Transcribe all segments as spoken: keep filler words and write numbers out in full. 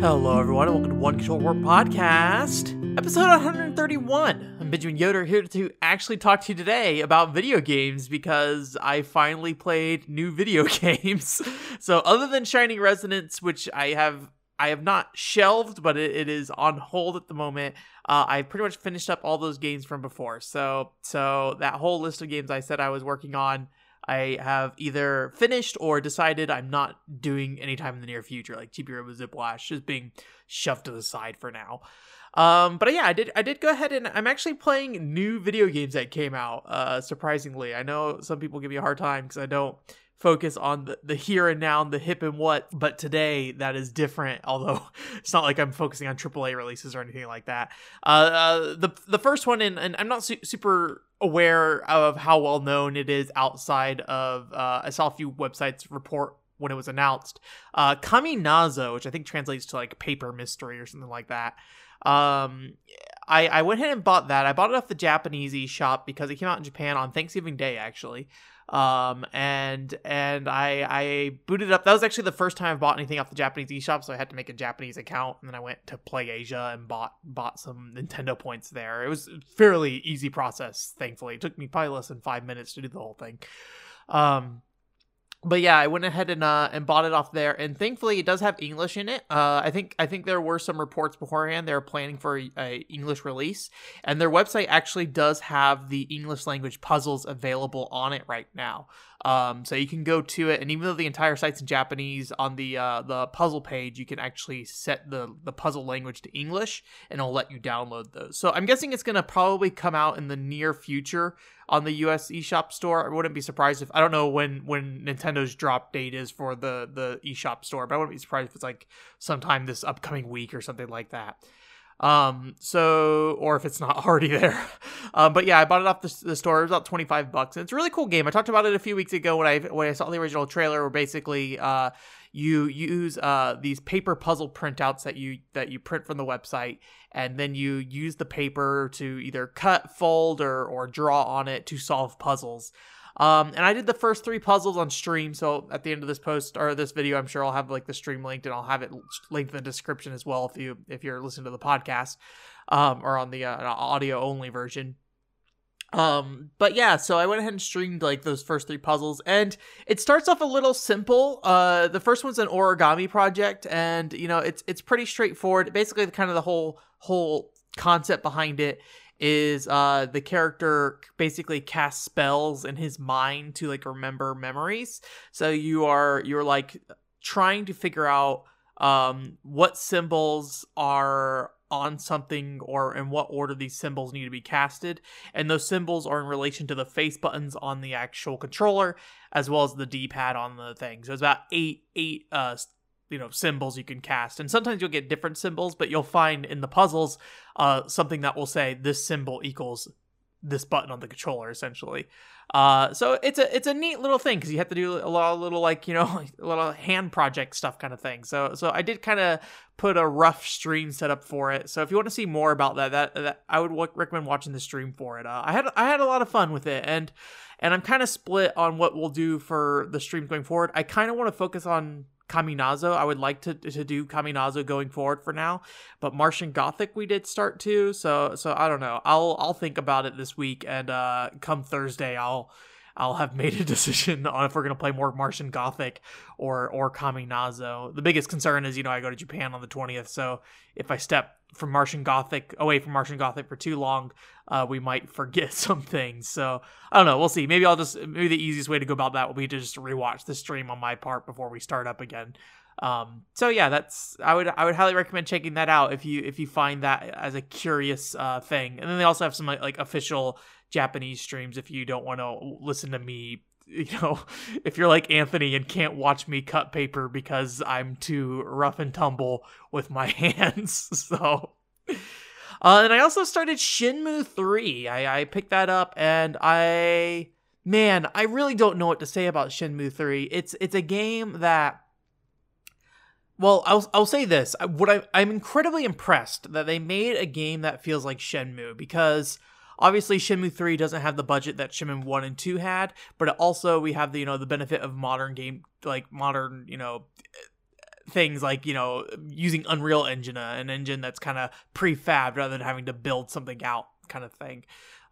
Hello everyone and welcome to One Control Warp Podcast, episode one hundred thirty-one. I'm Benjamin Yoder, here to actually talk to you today about video games because I finally played new video games. So other than Shining Resonance, which I have I have not shelved, but it, it is on hold at the moment, uh, I pretty much finished up all those games from before. So, so that whole list of games I said I was working on, I have either finished or decided I'm not doing anytime in the near future. Like Chibi-Robo Zip Lash is being shoved to the side for now. Um, but yeah, I did I did go ahead and I'm actually playing new video games that came out, uh, surprisingly. I know some people give me a hard time because I don't focus on the, the here and now and the hip and what, but today that is different, although it's not like I'm focusing on triple A releases or anything like that. Uh, uh, the the first one, and, and I'm not su- super aware of how well known it is outside of, uh, I saw a few websites report when it was announced, uh, Kaminazo, which I think translates to like paper mystery or something like that. Um, I, I went ahead and bought that. I bought it off the Japanese eShop because it came out in Japan on Thanksgiving Day, actually. Um, and, and I, I booted up. That was actually the first time I bought anything off the Japanese eShop. So I had to make a Japanese account. And then I went to Play Asia and bought, bought some Nintendo points there. It was a fairly easy process. Thankfully, it took me probably less than five minutes to do the whole thing. Um, But yeah, I went ahead and uh, and bought it off there, and thankfully it does have English in it. Uh, I think I think there were some reports beforehand they were planning for a, a English release, and their website actually does have the English language puzzles available on it right now. Um, so you can go to it, and even though the entire site's in Japanese, on the uh, the puzzle page you can actually set the the puzzle language to English, and it'll let you download those. So I'm guessing it's gonna probably come out in the near future on the U S eShop store. I wouldn't be surprised if, I don't know when, when Nintendo's drop date is for the, the eShop store, but I wouldn't be surprised if it's like sometime this upcoming week or something like that. Um, so, or if it's not already there. Um, but yeah, I bought it off the, the store. It was about twenty-five bucks. And it's a really cool game. I talked about it a few weeks ago when I, when I saw the original trailer, where basically, uh, you use, uh, these paper puzzle printouts that you, that you print from the website. And then you use the paper to either cut, fold, or, or draw on it to solve puzzles. Um, and I did the first three puzzles on stream. So at the end of this post or this video, I'm sure I'll have like the stream linked, and I'll have it linked in the description as well. If you, if you're listening to the podcast, um, or on the uh, audio only version. Um, but yeah, so I went ahead and streamed like those first three puzzles, and it starts off a little simple. Uh, the first one's an origami project, and you know, it's, it's pretty straightforward. Basically kind of the whole, whole concept behind it is uh the character basically casts spells in his mind to like remember memories. So you are you're like trying to figure out um what symbols are on something, or in what order these symbols need to be casted, and those symbols are in relation to the face buttons on the actual controller as well as the D-pad on the thing. So it's about eight eight uh you know, symbols you can cast, and sometimes you'll get different symbols, but you'll find in the puzzles uh something that will say this symbol equals this button on the controller, essentially. Uh so it's a it's a neat little thing, because you have to do a lot of little, like, you know, a little hand project stuff kind of thing. So so I did kind of put a rough stream setup for it. So if you want to see more about that, that, that I would w- recommend watching the stream for it. Uh, I had I had a lot of fun with it, and and I'm kind of split on what we'll do for the stream going forward. I kind of want to focus on Kaminazo. I would like to to do Kaminazo going forward for now, but Martian Gothic we did start too, so so I don't know. I'll I'll think about it this week, and uh, come Thursday I'll I'll have made a decision on if we're gonna play more Martian Gothic or or Kaminazo. The biggest concern is, you know, I go to Japan on the twentieth, so if I step from Martian Gothic away from Martian Gothic for too long, uh, we might forget some things. So I don't know. We'll see. Maybe I'll just maybe the easiest way to go about that will be to just rewatch the stream on my part before we start up again. Um, so yeah, that's I would I would highly recommend checking that out if you if you find that as a curious uh, thing. And then they also have some like, like official Japanese streams if you don't want to listen to me. You know, if you're like Anthony and can't watch me cut paper because I'm too rough and tumble with my hands. So, uh, and I also started Shenmue three. I, I picked that up, and I, man, I really don't know what to say about Shenmue three. It's, it's a game that, well, I'll, I'll say this. What I, I'm incredibly impressed that they made a game that feels like Shenmue, because obviously, Shenmue three doesn't have the budget that Shenmue one and two had, but also we have the, you know, the benefit of modern game, like modern, you know, things like, you know, using Unreal Engine, uh, an engine that's kind of prefabbed rather than having to build something out kind of thing.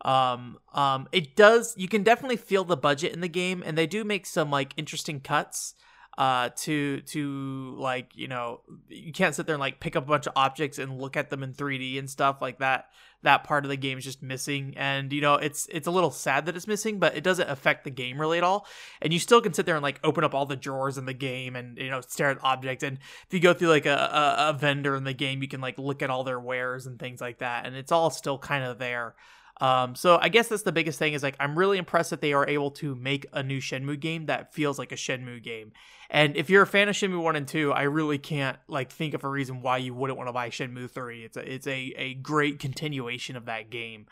Um, um, it does, you can definitely feel the budget in the game, and they do make some like interesting cuts. Uh, to to like, you know, you can't sit there and like pick up a bunch of objects and look at them in three D and stuff like that. That part of the game is just missing, and you know it's it's a little sad that it's missing, but it doesn't affect the game really at all. And you still can sit there and like open up all the drawers in the game and, you know, stare at objects. And if you go through like a a, a vendor in the game, you can like look at all their wares and things like that, and it's all still kind of there. Um, so I guess that's the biggest thing is like, I'm really impressed that they are able to make a new Shenmue game that feels like a Shenmue game. And if you're a fan of Shenmue one and two, I really can't like think of a reason why you wouldn't want to buy Shenmue three. It's a, it's a, a great continuation of that game.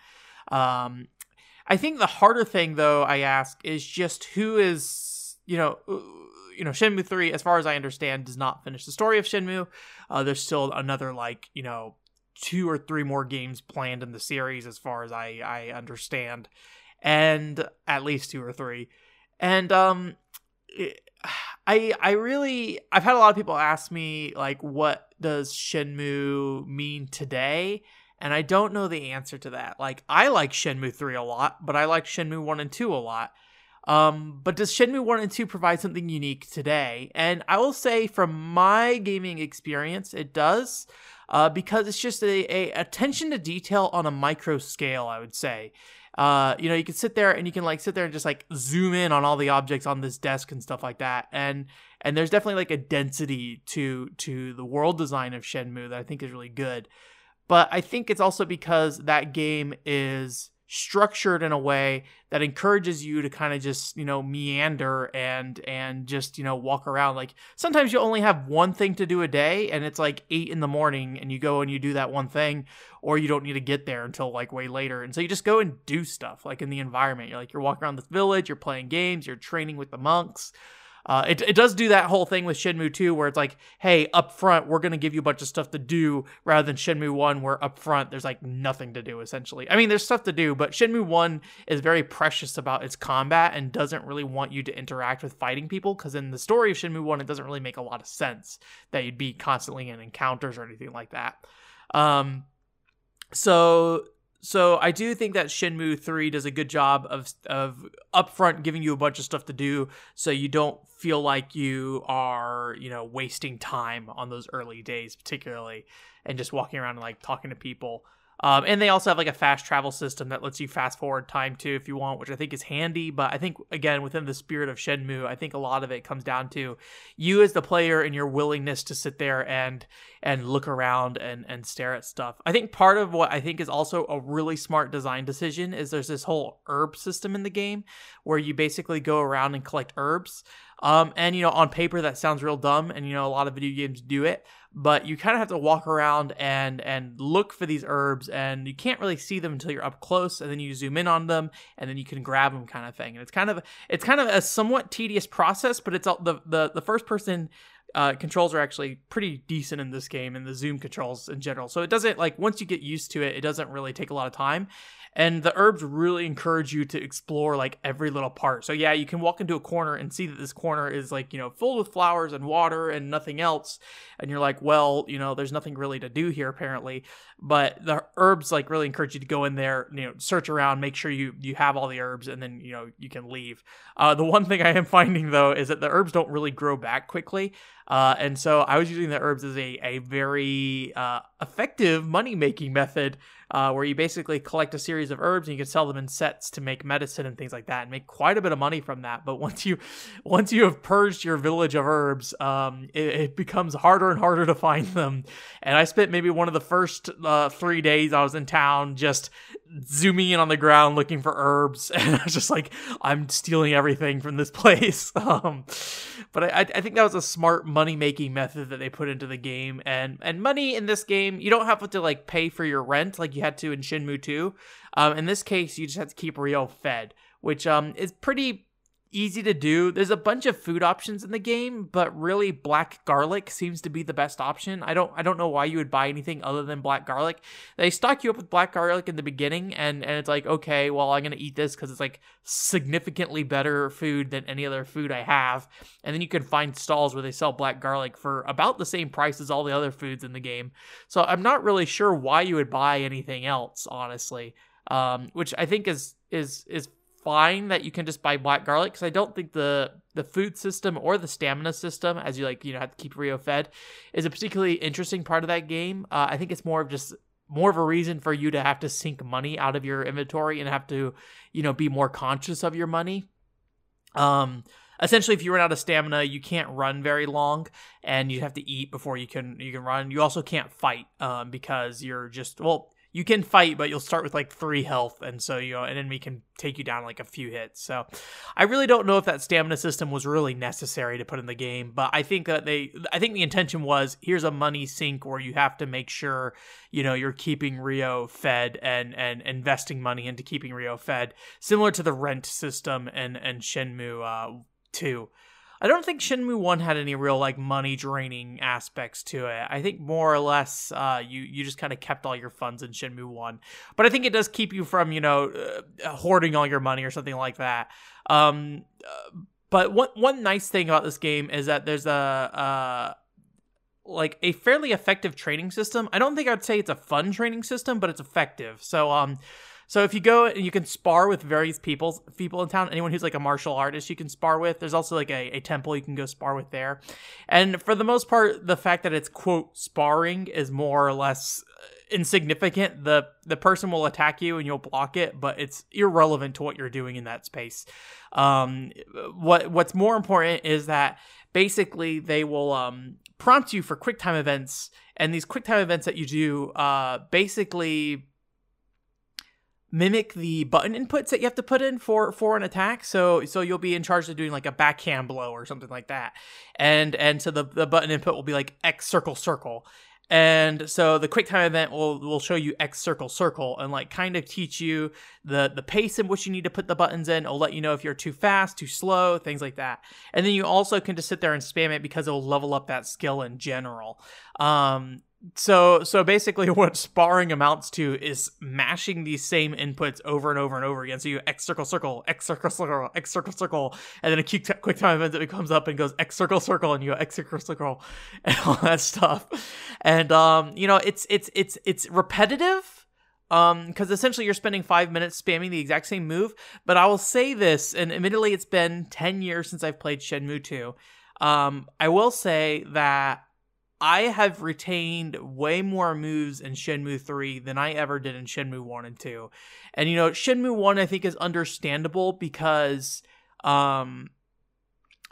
Um, I think the harder thing though, I ask, is just who is, you know, you know, Shenmue three, as far as I understand, does not finish the story of Shenmue. Uh, there's still another, like, you know, two or three more games planned in the series, as far as I, I understand, and at least two or three. And, um, it, I, I really, I've had a lot of people ask me like, what does Shenmue mean today? And I don't know the answer to that. Like, I like Shenmue three a lot, but I like Shenmue one and two a lot. Um, but does Shenmue one and two provide something unique today? And I will say from my gaming experience, it does. Uh, because it's just a, a attention to detail on a micro scale, I would say. Uh, you know, you can sit there and you can like sit there and just like zoom in on all the objects on this desk and stuff like that. And and there's definitely like a density to to the world design of Shenmue that I think is really good. But I think it's also because that game is structured in a way that encourages you to kind of just, you know, meander and and just, you know, walk around. Like sometimes you only have one thing to do a day and it's like eight in the morning and you go and you do that one thing, or you don't need to get there until like way later. And so you just go and do stuff like in the environment. You're like, you're walking around this village, you're playing games, you're training with the monks. Uh, it, it does do that whole thing with Shenmue two where it's like, hey, up front, we're going to give you a bunch of stuff to do, rather than Shenmue one where up front there's like nothing to do, essentially. I mean, there's stuff to do, but Shenmue one is very precious about its combat and doesn't really want you to interact with fighting people, because in the story of Shenmue one, it doesn't really make a lot of sense that you'd be constantly in encounters or anything like that. Um, so... So I do think that Shenmue three does a good job of of upfront giving you a bunch of stuff to do, so you don't feel like you are, you know, wasting time on those early days, particularly, and just walking around and like talking to people. Um, and they also have like a fast travel system that lets you fast forward time too, if you want, which I think is handy. But I think, again, within the spirit of Shenmue, I think a lot of it comes down to you as the player and your willingness to sit there and and look around and, and stare at stuff. I think part of what I think is also a really smart design decision is there's this whole herb system in the game where you basically go around and collect herbs. Um, and, you know, on paper, that sounds real dumb, and, you know, a lot of video games do it. But you kind of have to walk around and and look for these herbs, and you can't really see them until you're up close, and then you zoom in on them, and then you can grab them, kind of thing. And it's kind of it's kind of a somewhat tedious process, but it's all, the the the first person uh, controls are actually pretty decent in this game, and the zoom controls in general. So it doesn't, like, once you get used to it, it doesn't really take a lot of time. And the herbs really encourage you to explore, like, every little part. So, yeah, you can walk into a corner and see that this corner is, like, you know, filled with flowers and water and nothing else. And you're like, well, you know, there's nothing really to do here, apparently. But the herbs, like, really encourage you to go in there, you know, search around, make sure you, you have all the herbs, and then, you know, you can leave. Uh, the one thing I am finding, though, is that the herbs don't really grow back quickly. Uh, and so I was using the herbs as a, a very uh, effective money-making method, uh, where you basically collect a series of herbs and you can sell them in sets to make medicine and things like that, and make quite a bit of money from that. But once you once you have purged your village of herbs, um, it, it becomes harder and harder to find them. And I spent maybe one of the first uh, three days I was in town just zooming in on the ground looking for herbs, and I was just like, I'm stealing everything from this place. Um, but I, I think that was a smart money-making method that they put into the game. And and money in this game, you don't have to, like, pay for your rent like you had to in Shenmue two. Um, in this case, you just have to keep Ryo fed, which um, is pretty easy to do. There's a bunch of food options in the game, but really black garlic seems to be the best option. I don't I don't know why you would buy anything other than black garlic. They stock you up with black garlic in the beginning, and, and it's like, okay, well, I'm going to eat this because it's like significantly better food than any other food I have. And then you can find stalls where they sell black garlic for about the same price as all the other foods in the game. So I'm not really sure why you would buy anything else, honestly, um, which I think is is is fine that you can just buy black garlic, because I don't think the the food system or the stamina system, as you like, you know, have to keep Rio fed, is a particularly interesting part of that game. Uh, I think it's more of just more of a reason for you to have to sink money out of your inventory and have to, you know, be more conscious of your money. Um, essentially, if you run out of stamina, you can't run very long, and you have to eat before you can you can run. You also can't fight um, because you're just well. You can fight, but you'll start with like three health, and so you know, an enemy can take you down like a few hits. So, I really don't know if that stamina system was really necessary to put in the game, but I think that they, I think the intention was here's a money sink where you have to make sure you know you're keeping Rio fed and and investing money into keeping Rio fed, similar to the rent system and and Shenmue uh, two. I don't think Shenmue one had any real like money draining aspects to it. I think more or less uh, you you just kind of kept all your funds in Shenmue one, but I think it does keep you from you know uh, hoarding all your money or something like that. Um, uh, but one one nice thing about this game is that there's a uh, like a fairly effective training system. I don't think I'd say it's a fun training system, but it's effective. So um. So if you go and you can spar with various people, people in town, anyone who's like a martial artist you can spar with. There's also like a, a temple you can go spar with there. And for the most part, the fact that it's, quote, sparring is more or less insignificant. The the person will attack you and you'll block it, but it's irrelevant to what you're doing in that space. Um, what what's more important is that basically they will um, prompt you for quick time events. And these quick time events that you do uh, basically mimic the button inputs that you have to put in for for an attack. So so you'll be in charge of doing like a backhand blow or something like that. And and so the, the button input will be like X circle circle. And so the quick time event will will show you X circle circle and like kind of teach you the the pace in which you need to put the buttons in. It'll let you know if you're too fast, too slow, things like that. And then you also can just sit there and spam it because it'll level up that skill in general. Um So so basically what sparring amounts to is mashing these same inputs over and over and over again. So you X circle circle, X circle circle, X circle circle, and then a quick, t- quick time event that comes up and goes X circle circle, and you go X circle circle, and all that stuff. And um, you know, it's it's it's it's repetitive. Um, because essentially you're spending five minutes spamming the exact same move. But I will say this, and admittedly it's been ten years since I've played Shenmue two. Um, I will say that I have retained way more moves in Shenmue three than I ever did in Shenmue one and two. And, you know, Shenmue one, I think, is understandable because um,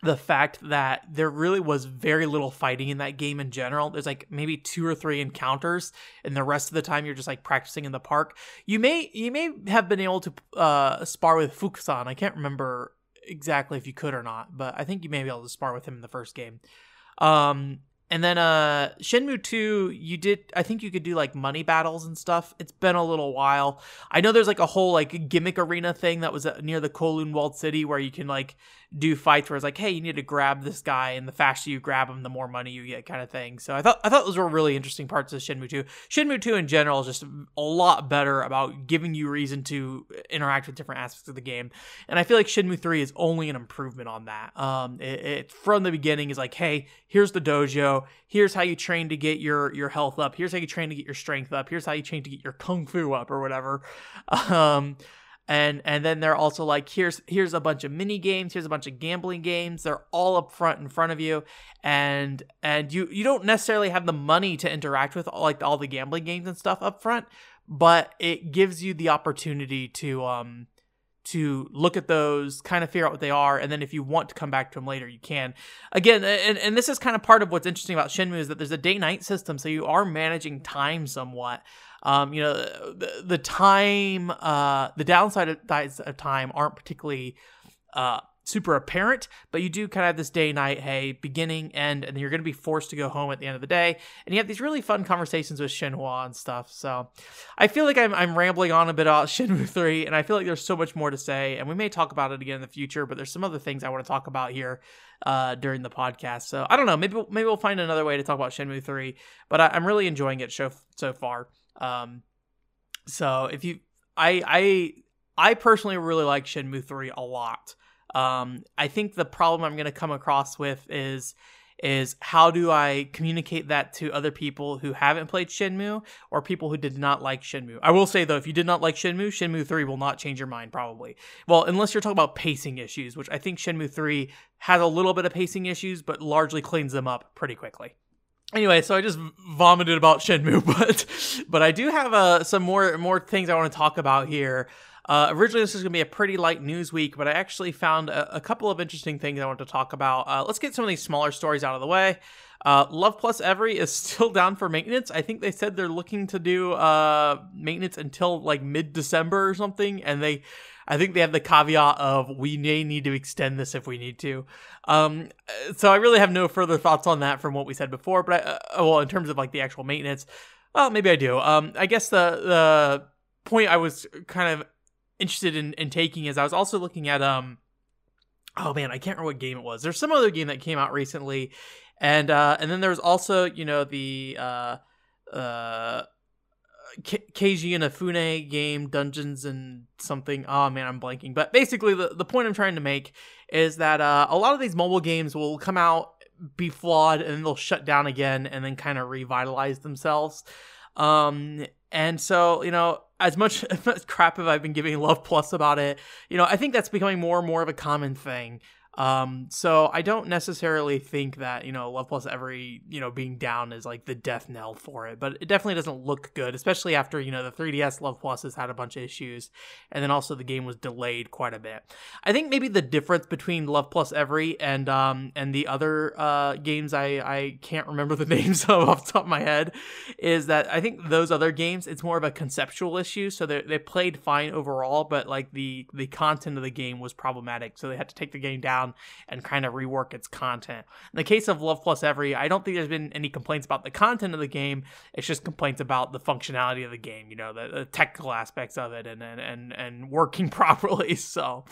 the fact that there really was very little fighting in that game in general. There's, like, maybe two or three encounters, and the rest of the time you're just, like, practicing in the park. You may you may have been able to uh, spar with Fukusan. I can't remember exactly if you could or not, but I think you may be able to spar with him in the first game. Um... And then uh, Shenmue two, you did, I think you could do like money battles and stuff. It's been a little while. I know there's like a whole like gimmick arena thing that was near the Kowloon Walled City where you can like do fights where it's like, hey, you need to grab this guy, and the faster you grab him, the more money you get, kind of thing. So I thought I thought those were really interesting parts of Shenmue two. Shenmue two in general is just a lot better about giving you reason to interact with different aspects of the game. And I feel like Shenmue three is only an improvement on that. Um, it, it from the beginning is like, hey, here's the dojo. Here's how you train to get your, your health up. Here's how you train to get your strength up. Here's how you train to get your kung fu up or whatever. Um, and and then they're also like, here's here's a bunch of mini games. Here's a bunch of gambling games. They're all up front in front of you. And and you, you don't necessarily have the money to interact with all, like all the gambling games and stuff up front, but it gives you the opportunity to um to look at those, kind of figure out what they are, and then if you want to come back to them later, you can. Again, and, and this is kind of part of what's interesting about Shenmue is that there's a day-night system, so you are managing time somewhat. Um, you know, the, the time, uh, the downsides of time aren't particularly uh, super apparent, but you do kind of have this day, night, hey, beginning, end, and then you're going to be forced to go home at the end of the day. And you have these really fun conversations with Shenhua and stuff. So I feel like I'm, I'm rambling on a bit about Shenmue three, and I feel like there's so much more to say, and we may talk about it again in the future, but there's some other things I want to talk about here uh, during the podcast. So I don't know, maybe, maybe we'll find another way to talk about Shenmue three, but I, I'm really enjoying it so, so far. Um, so if you, I, I, I personally really like Shenmue three a lot. Um, I think the problem I'm going to come across with is, is how do I communicate that to other people who haven't played Shenmue or people who did not like Shenmue? I will say though, if you did not like Shenmue, Shenmue three will not change your mind probably. Well, unless you're talking about pacing issues, which I think Shenmue three has a little bit of pacing issues, but largely cleans them up pretty quickly. Anyway, so I just vomited about Shenmue, but, but I do have, uh, some more, more things I want to talk about here. Uh, originally, this was going to be a pretty light news week, but I actually found a, a couple of interesting things I wanted to talk about. Uh, let's get some of these smaller stories out of the way. Uh, Love Plus Every is still down for maintenance. I think they said they're looking to do uh, maintenance until like mid-December or something, and they, I think they have the caveat of we may need to extend this if we need to. Um, so I really have no further thoughts on that from what we said before, but I, uh, well, in terms of like the actual maintenance, well, maybe I do. Um, I guess the the point I was kind of interested in, in taking is I was also looking at um oh man I can't remember what game it was. There's some other game that came out recently, and uh and then there was also, you know, the uh uh K- Keiji Inafune game, Dungeons and something. Oh man, I'm blanking. But basically the, the point I'm trying to make is that uh a lot of these mobile games will come out, be flawed, and then they'll shut down again and then kind of revitalize themselves. Um and so, you know, as much, as much crap as I've been giving Love Plus about it, you know, I think that's becoming more and more of a common thing. Um, so I don't necessarily think that, you know, Love Plus Every, you know, being down is like the death knell for it, but it definitely doesn't look good, especially after, you know, the three D S Love Plus has had a bunch of issues, and then also the game was delayed quite a bit. I think maybe the difference between Love Plus Every and, um, and the other, uh, games I, I can't remember the names of off the top of my head, is that I think those other games, it's more of a conceptual issue. So they they played fine overall, but like the the content of the game was problematic, so they had to take the game down and kind of rework its content. In the case of Love Plus Every, I don't think there's been any complaints about the content of the game. It's just complaints about the functionality of the game, you know, the, the technical aspects of it, and and and, and working properly. So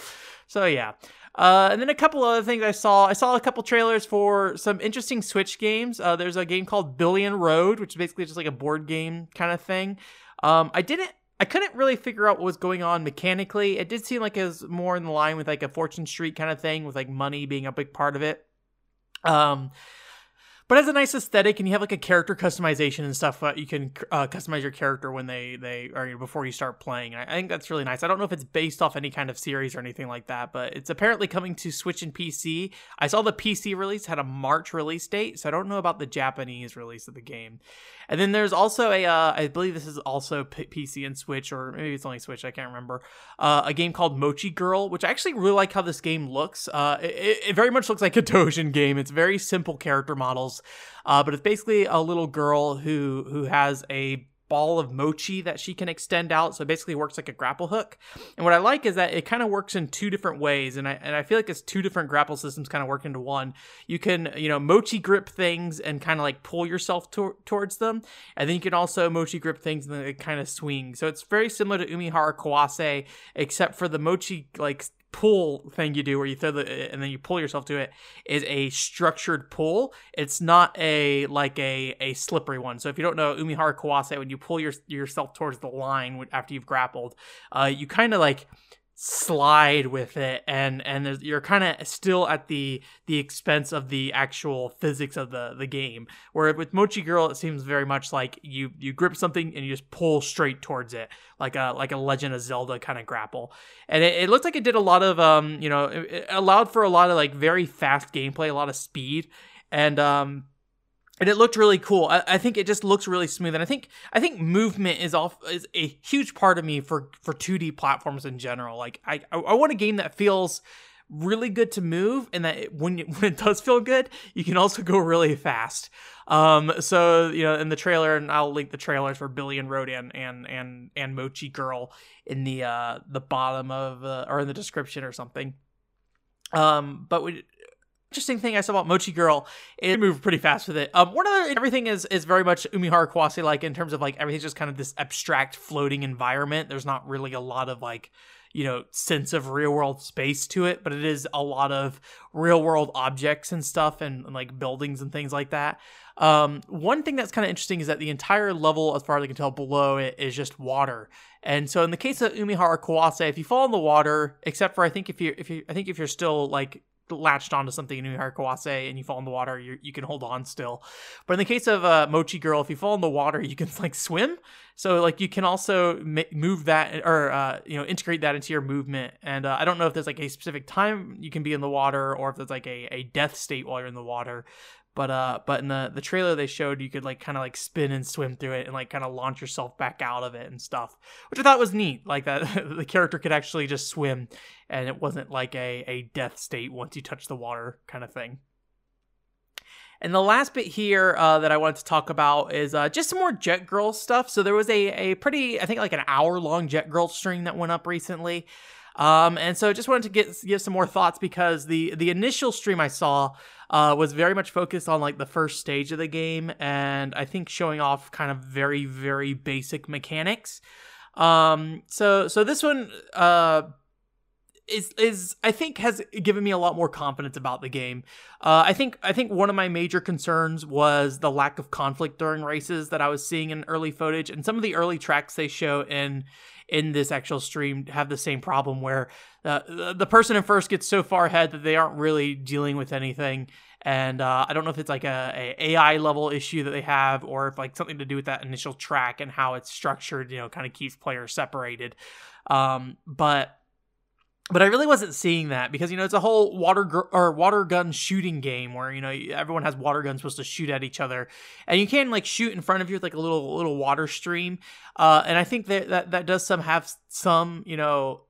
so yeah. Uh, and then a couple other things I saw. I saw a couple trailers for some interesting Switch games. Uh, there's a game called Billion Road, which is basically just like a board game kind of thing. Um, I didn't. I couldn't really figure out what was going on mechanically. It did seem like it was more in the line with like a Fortune Street kind of thing, with like money being a big part of it. Um, but it has a nice aesthetic, and you have like a character customization and stuff. But you can uh, customize your character when they they or before you start playing. I, I think that's really nice. I don't know if it's based off any kind of series or anything like that, but it's apparently coming to Switch and P C. I saw the P C release had a March release date, so I don't know about the Japanese release of the game. And then there's also a, uh, I believe this is also P- PC and Switch, or maybe it's only Switch. I can't remember. Uh, a game called Mochi Girl, which I actually really like how this game looks. Uh, it, it very much looks like a Doujin game. It's very simple character models. Uh, but it's basically a little girl who who has a ball of mochi that she can extend out, so it basically works like a grapple hook. And what I like is that it kind of works in two different ways, and I and I feel like it's two different grapple systems kind of work into one. You can, you know, mochi grip things and kind of like pull yourself to- towards them, and then you can also mochi grip things and then it kind of swings. So it's very similar to Umihara Kawase, except for the mochi like pull thing you do where you throw the and then you pull yourself to it is a structured pull. It's not a like a a slippery one. So if you don't know Umihara Kawase, when you pull your yourself towards the line after you've grappled, uh you kind of like slide with it, and and you're kind of still at the the expense of the actual physics of the the game, where with Mochi Girl it seems very much like you you grip something and you just pull straight towards it, like a like a Legend of Zelda kind of grapple. And it, it looks like it did a lot of um you know it, it allowed for a lot of like very fast gameplay, a lot of speed, and um And it looked really cool. I, I think it just looks really smooth, and I think I think movement is off is a huge part of me for for two D platforms in general. Like I I want a game that feels really good to move, and that it, when it, when it does feel good, you can also go really fast. Um, so you know, in the trailer, and I'll link the trailers for Billion Road and and and and Mochi Girl in the uh the bottom of uh, or in the description or something. Um, but we, interesting thing I saw about Mochi Girl, it moved pretty fast with it. Um, one other, everything is is very much Umihara Kawase like in terms of like everything's just kind of this abstract floating environment. There's not really a lot of like, you know, sense of real world space to it, but it is a lot of real world objects and stuff and, and like buildings and things like that. Um, one thing that's kind of interesting is that the entire level, as far as I can tell below it, is just water. And so in the case of Umihara Kawase, if you fall in the water, except for I think if you if you I think if you're still like latched onto something in Umihara Kawase and you fall in the water, you you can hold on still. But in the case of uh, Mochi Girl, if you fall in the water, you can like swim. So like you can also m move that or uh, you know integrate that into your movement. And uh, I don't know if there's like a specific time you can be in the water or if there's like a a death state while you're in the water. But uh, but in the the trailer they showed, you could like kind of like spin and swim through it and like kind of launch yourself back out of it and stuff, which I thought was neat. Like that the character could actually just swim, and it wasn't like a a death state once you touch the water kind of thing. And the last bit here uh, that I wanted to talk about is uh, just some more Jet Girl stuff. So there was a a pretty I think like an hour long Jet Girl stream that went up recently. Um, and so just wanted to get, give some more thoughts because the, the initial stream I saw, uh, was very much focused on like the first stage of the game. And I think showing off kind of very, very basic mechanics. Um, so, so this one, uh, is, is, I think has given me a lot more confidence about the game. Uh, I think, I think one of my major concerns was the lack of conflict during races that I was seeing in early footage, and some of the early tracks they show in, in this actual stream have the same problem where uh, the person in first gets so far ahead that they aren't really dealing with anything. And uh, I don't know if it's like a, a A I level issue that they have, or if like something to do with that initial track and how it's structured, you know, kind of keeps players separated. Um, but But I really wasn't seeing that because, you know, it's a whole water gr or water gun shooting game where, you know, everyone has water guns supposed to shoot at each other, and you can like shoot in front of you with like a little little water stream. Uh, and I think that, that that does some have some, you know,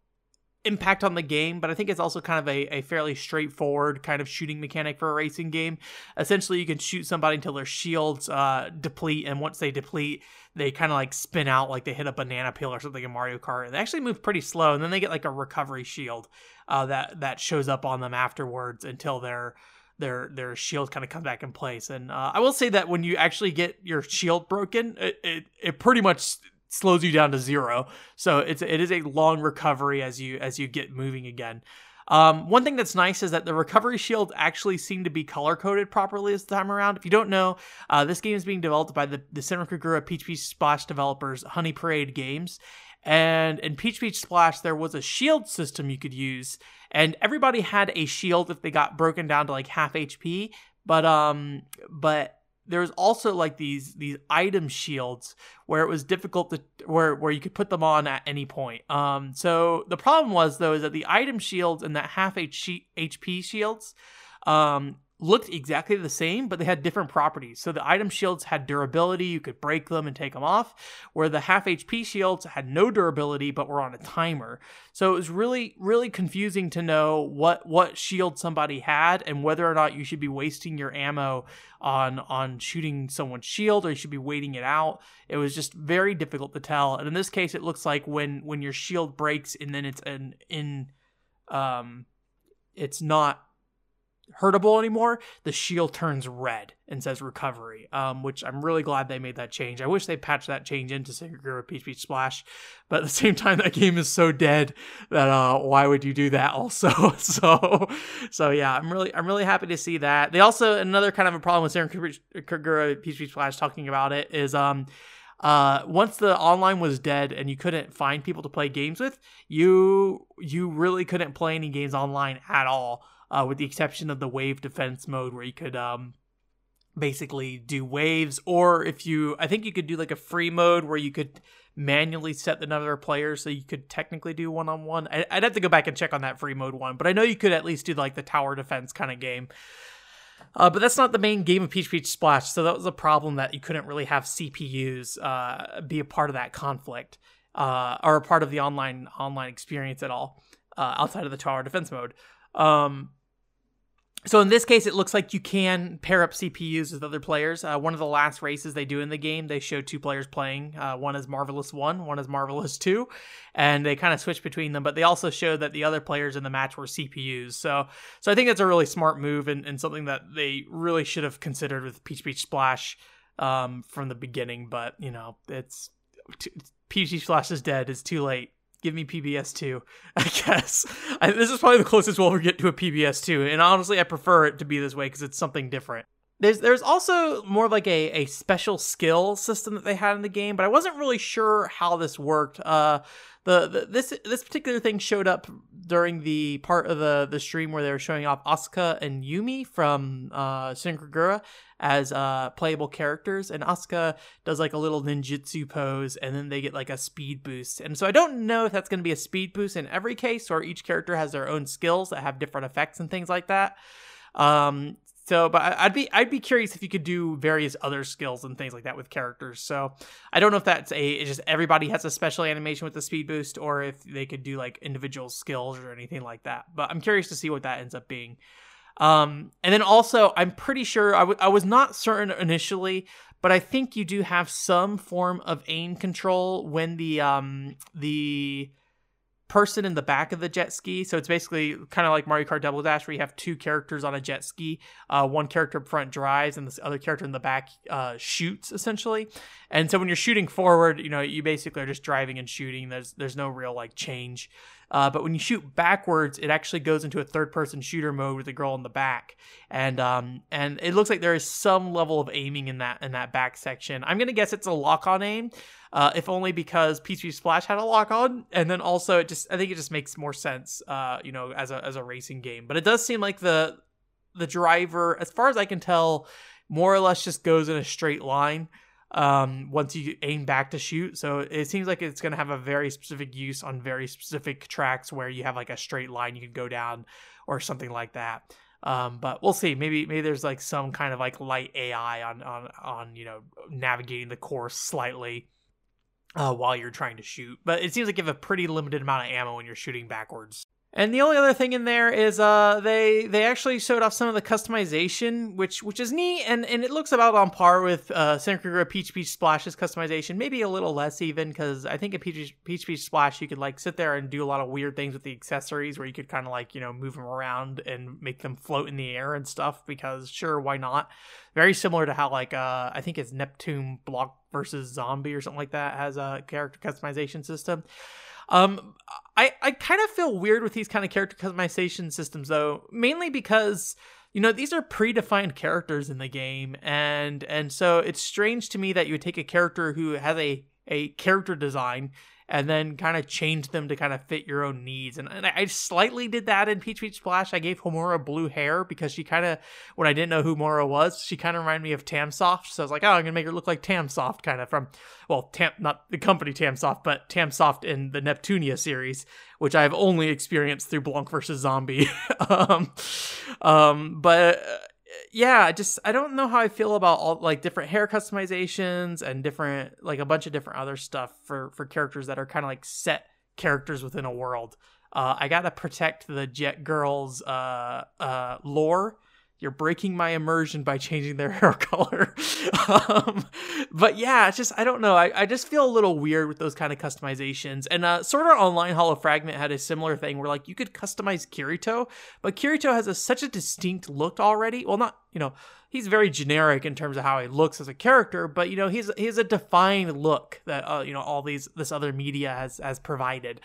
impact on the game, but I think it's also kind of a, a fairly straightforward kind of shooting mechanic for a racing game. Essentially, you can shoot somebody until their shields uh, deplete, and once they deplete, they kind of like spin out like they hit a banana peel or something in Mario Kart. And they actually move pretty slow, and then they get like a recovery shield uh, that that shows up on them afterwards until they're their their shield kind of come back in place. And uh, I will say that when you actually get your shield broken, it it, it pretty much slows you down to zero. So it's it is a long recovery as you as you get moving again. Um, one thing that's nice is that the recovery shield actually seemed to be color coded properly this time around. If you don't know, uh, this game is being developed by the the Senran Kagura Peach Beach Splash developers, Honey Parade Games. And in Peach Beach Splash, there was a shield system you could use, and everybody had a shield if they got broken down to like half H P. But um, but there's also like these these item shields where it was difficult to where where you could put them on at any point. Um, so the problem was though is that the item shields and that half H P shields um, looked exactly the same, but they had different properties. So the item shields had durability; you could break them and take them off. Where the half H P shields had no durability, but were on a timer. So it was really, really confusing to know what what shield somebody had and whether or not you should be wasting your ammo on on shooting someone's shield, or you should be waiting it out. It was just very difficult to tell. And in this case, it looks like when when your shield breaks and then it's an in, um, it's not hurtable anymore, the shield turns red and says recovery, um which I'm really glad they made that change. I wish they patched that change into Senran Peach Beach Splash, but at the same time that game is so dead that uh why would you do that also? so so yeah, I'm really I'm really happy to see that. They also, another kind of a problem with Senran Kagura Peach Beach Splash talking about it is um Uh, once the online was dead and you couldn't find people to play games with, you you really couldn't play any games online at all, uh, with the exception of the wave defense mode where you could um, basically do waves, or if you, I think you could do like a free mode where you could manually set the number of players, so you could technically do one-on-one. I, I'd have to go back and check on that free mode one, but I know you could at least do like the tower defense kind of game. Uh, but that's not the main game of Peach Beach Splash, so that was a problem that you couldn't really have C P Us uh, be a part of that conflict, uh, or a part of the online online experience at all, uh, outside of the tower defense mode. Um, So in this case, it looks like you can pair up C P Us with other players. Uh, one of the last races they do in the game, they show two players playing. Uh, one is Marvelous one, one is Marvelous two, and they kind of switch between them. But they also show that the other players in the match were C P Us. So so I think that's a really smart move and, and something that they really should have considered with Peach Beach Splash um, from the beginning. But, you know, it's t- Peach Beach Splash is dead. It's too late. Give me P B S two, I guess. I, this is probably the closest we'll ever get to a P B S two, and honestly, I prefer it to be this way because it's something different. There's there's also more of like a, a special skill system that they had in the game, but I wasn't really sure how this worked. Uh, the, the this this particular thing showed up during the part of the, the stream where they were showing off Asuka and Yumi from uh, Senran Kagura as uh, playable characters, and Asuka does like a little ninjutsu pose, and then they get like a speed boost. And so I don't know if that's going to be a speed boost in every case, or each character has their own skills that have different effects and things like that. Um, So, but I'd be I'd be curious if you could do various other skills and things like that with characters. So I don't know if that's a it's just everybody has a special animation with the speed boost, or if they could do like individual skills or anything like that. But I'm curious to see what that ends up being. Um, and then also, I'm pretty sure I, w- I was not certain initially, but I think you do have some form of aim control when the um, the. person in the back of the jet ski. So it's basically kind of like Mario Kart Double Dash, where you have two characters on a jet ski. Uh, one character up front drives and this other character in the back uh, shoots, essentially. And so when you're shooting forward, you know, you basically are just driving and shooting. There's there's no real like change. Uh, but when you shoot backwards, it actually goes into a third-person shooter mode with the girl in the back, and um, and it looks like there is some level of aiming in that in that back section. I'm gonna guess it's a lock-on aim, uh, if only because Peach Beach Splash had a lock-on, and then also it just I think it just makes more sense, uh, you know, as a as a racing game. But it does seem like the the driver, as far as I can tell, more or less just goes in a straight line. Um, once you aim back to shoot. So it seems like it's going to have a very specific use on very specific tracks where you have like a straight line you can go down or something like that. Um, but we'll see. Maybe maybe there's like some kind of like light A I on on on you know navigating the course slightly uh, while you're trying to shoot. But it seems like you have a pretty limited amount of ammo when you're shooting backwards. And the only other thing in there is uh, they they actually showed off some of the customization, which which is neat, and, and it looks about on par with uh, Senran Kagura Peach Beach Splash's customization, maybe a little less even, because I think in Peach, Peach Beach Splash you could like sit there and do a lot of weird things with the accessories, where you could kind of like you know move them around and make them float in the air and stuff. Because sure, why not? Very similar to how like uh, I think it's Neptune Blanc versus Zombie or something like that has a character customization system. Um, I, I kind of feel weird with these kind of character customization systems, though, mainly because, you know, these are predefined characters in the game. And, and so it's strange to me that you would take a character who has a, a character design and then kind of change them to kind of fit your own needs. And, and I slightly did that in Peach Beach Splash. I gave Homura blue hair because she kind of, when I didn't know who Homura was, she kind of reminded me of Tamsoft. So I was like, oh, I'm going to make her look like Tamsoft, kind of from, well, Tam, not the company Tamsoft, but Tamsoft in the Neptunia series, which I've only experienced through Blanc versus Zombie. um, um, but... Uh, Yeah, just I don't know how I feel about all like different hair customizations and different like a bunch of different other stuff for, for characters that are kind of like set characters within a world. Uh, I gotta protect the Jet Girl's uh, uh, lore. You're breaking my immersion by changing their hair color. um, but yeah, it's just, I don't know. I, I just feel a little weird with those kind of customizations. And uh, Sword Art Online Hollow Fragment had a similar thing where like you could customize Kirito, but Kirito has a, such a distinct look already. Well, not, you know, he's very generic in terms of how he looks as a character, but you know, he's, he has a defined look that, uh, you know, all these, this other media has, has provided.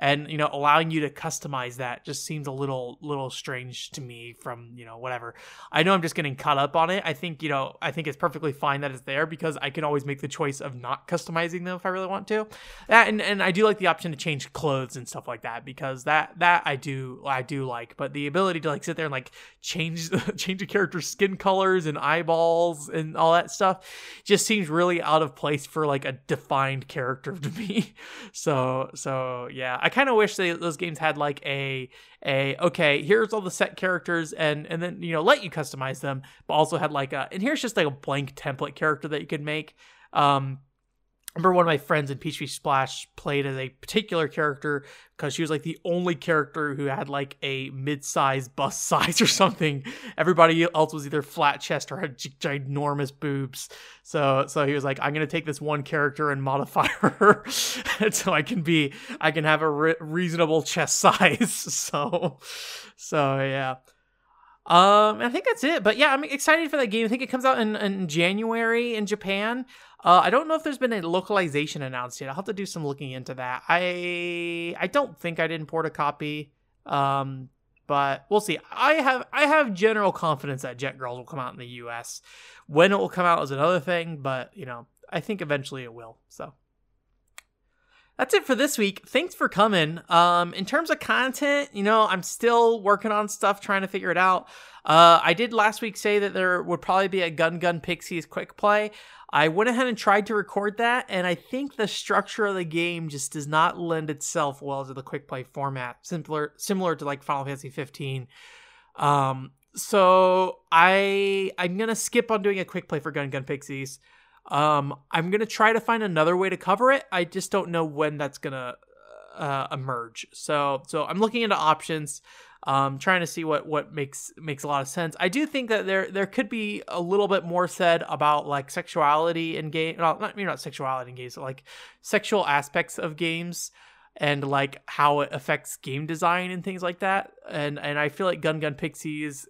And, you know, allowing you to customize that just seems a little, little strange to me from, you know, whatever. I know I'm just getting caught up on it. I think, you know, I think it's perfectly fine that it's there because I can always make the choice of not customizing them if I really want to. That, and, and I do like the option to change clothes and stuff like that, because that, that I do, I do like, but the ability to like sit there and like change, change a character's skin colors and eyeballs and all that stuff just seems really out of place for like a defined character to me. So, so yeah. I I kind of wish they, those games had like a, a, okay, here's all the set characters and, and then, you know, let you customize them, but also had like a, and here's just like a blank template character that you could make. Um, I remember one of my friends in Peach Beach Splash played as a particular character because she was like the only character who had like a mid-size bust size or something. Everybody else was either flat chest or had ginormous boobs. So so he was like, I'm going to take this one character and modify her so I can be, I can have a re- reasonable chest size. so, so yeah. Um, I think that's it. But yeah, I'm excited for that game. I think it comes out in, in January in Japan. Uh, I don't know if there's been a localization announced yet. I'll have to do some looking into that. I I don't think I did import a copy, um, but we'll see. I have I have general confidence that Jet Girls will come out in the U S. When it will come out is another thing, but you know, I think eventually it will. So that's it for this week. Thanks for coming. Um, in terms of content, you know, I'm still working on stuff, trying to figure it out. Uh, I did last week say that there would probably be a Gun Gun Pixies quick play. I went ahead and tried to record that, and I think the structure of the game just does not lend itself well to the quick play format, simpler, similar to like Final Fantasy fifteen. Um, so I I'm gonna skip on doing a quick play for Gun Gun Pixies. Um, I'm going to try to find another way to cover it. I just don't know when that's going to uh, emerge. So, so I'm looking into options, um, trying to see what, what makes, makes a lot of sense. I do think that there, there could be a little bit more said about like sexuality in game, well, not, maybe not sexuality in games, but like sexual aspects of games and like how it affects game design and things like that. And, and I feel like Gun Gun Pixies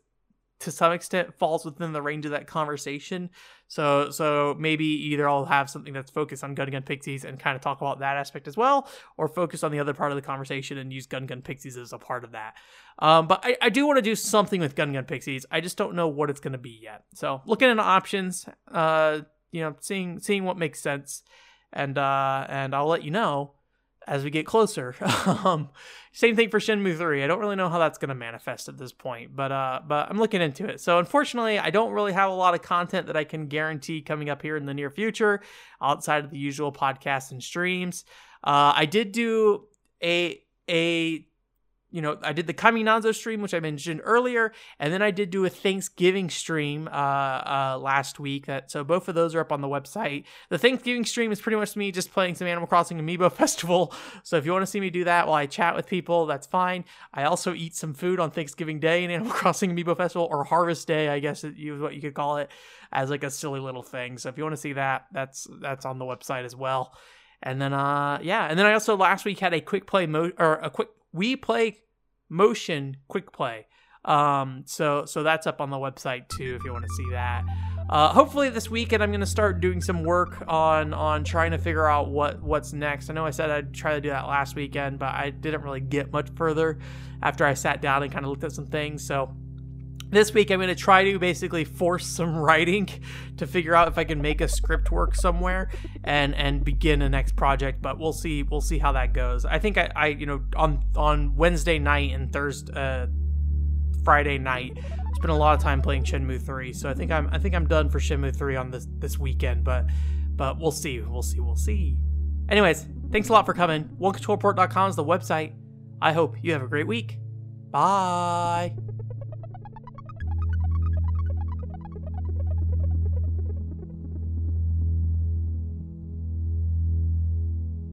to some extent falls within the range of that conversation. So so maybe either I'll have something that's focused on Gun Gun Pixies and kind of talk about that aspect as well, or focus on the other part of the conversation and use Gun Gun Pixies as a part of that. Um, but I, I do want to do something with Gun Gun Pixies. I just don't know what it's going to be yet. So looking into options, uh, you know, seeing seeing what makes sense, and uh, and I'll let you know as we get closer. um, same thing for Shenmue three. I don't really know how that's going to manifest at this point, but uh, but I'm looking into it. So unfortunately, I don't really have a lot of content that I can guarantee coming up here in the near future, outside of the usual podcasts and streams. Uh, I did do a a you know I did the Kaminazo stream, which I mentioned earlier, and then I did do a Thanksgiving stream uh, uh, last week. That so both of those are up on the website. The Thanksgiving stream is pretty much me just playing some Animal Crossing Amiibo Festival. So if you want to see me do that while I chat with people, that's fine. I also eat some food on Thanksgiving Day in Animal Crossing Amiibo Festival, or Harvest Day, I guess is what you could call it, as like a silly little thing. So if you want to see that, that's that's on the website as well. And then uh yeah, and then I also last week had a quick play mo or a quick. We play motion quick play. Um, so, so that's up on the website too, if you want to see that. Uh, hopefully this weekend, I'm going to start doing some work on, on trying to figure out what, what's next. I know I said I'd try to do that last weekend, but I didn't really get much further after I sat down and kind of looked at some things. So this week, I'm going to try to basically force some writing to figure out if I can make a script work somewhere and, and begin a next project. But we'll see. We'll see how that goes. I think I, I you know, on on Wednesday night and Thursday, uh, Friday night, I spent a lot of time playing Shenmue three. So I think I'm I think I'm done for Shenmue three on this this weekend. But but we'll see. We'll see. We'll see. Anyways, thanks a lot for coming. one control port dot com is the website. I hope you have a great week. Bye.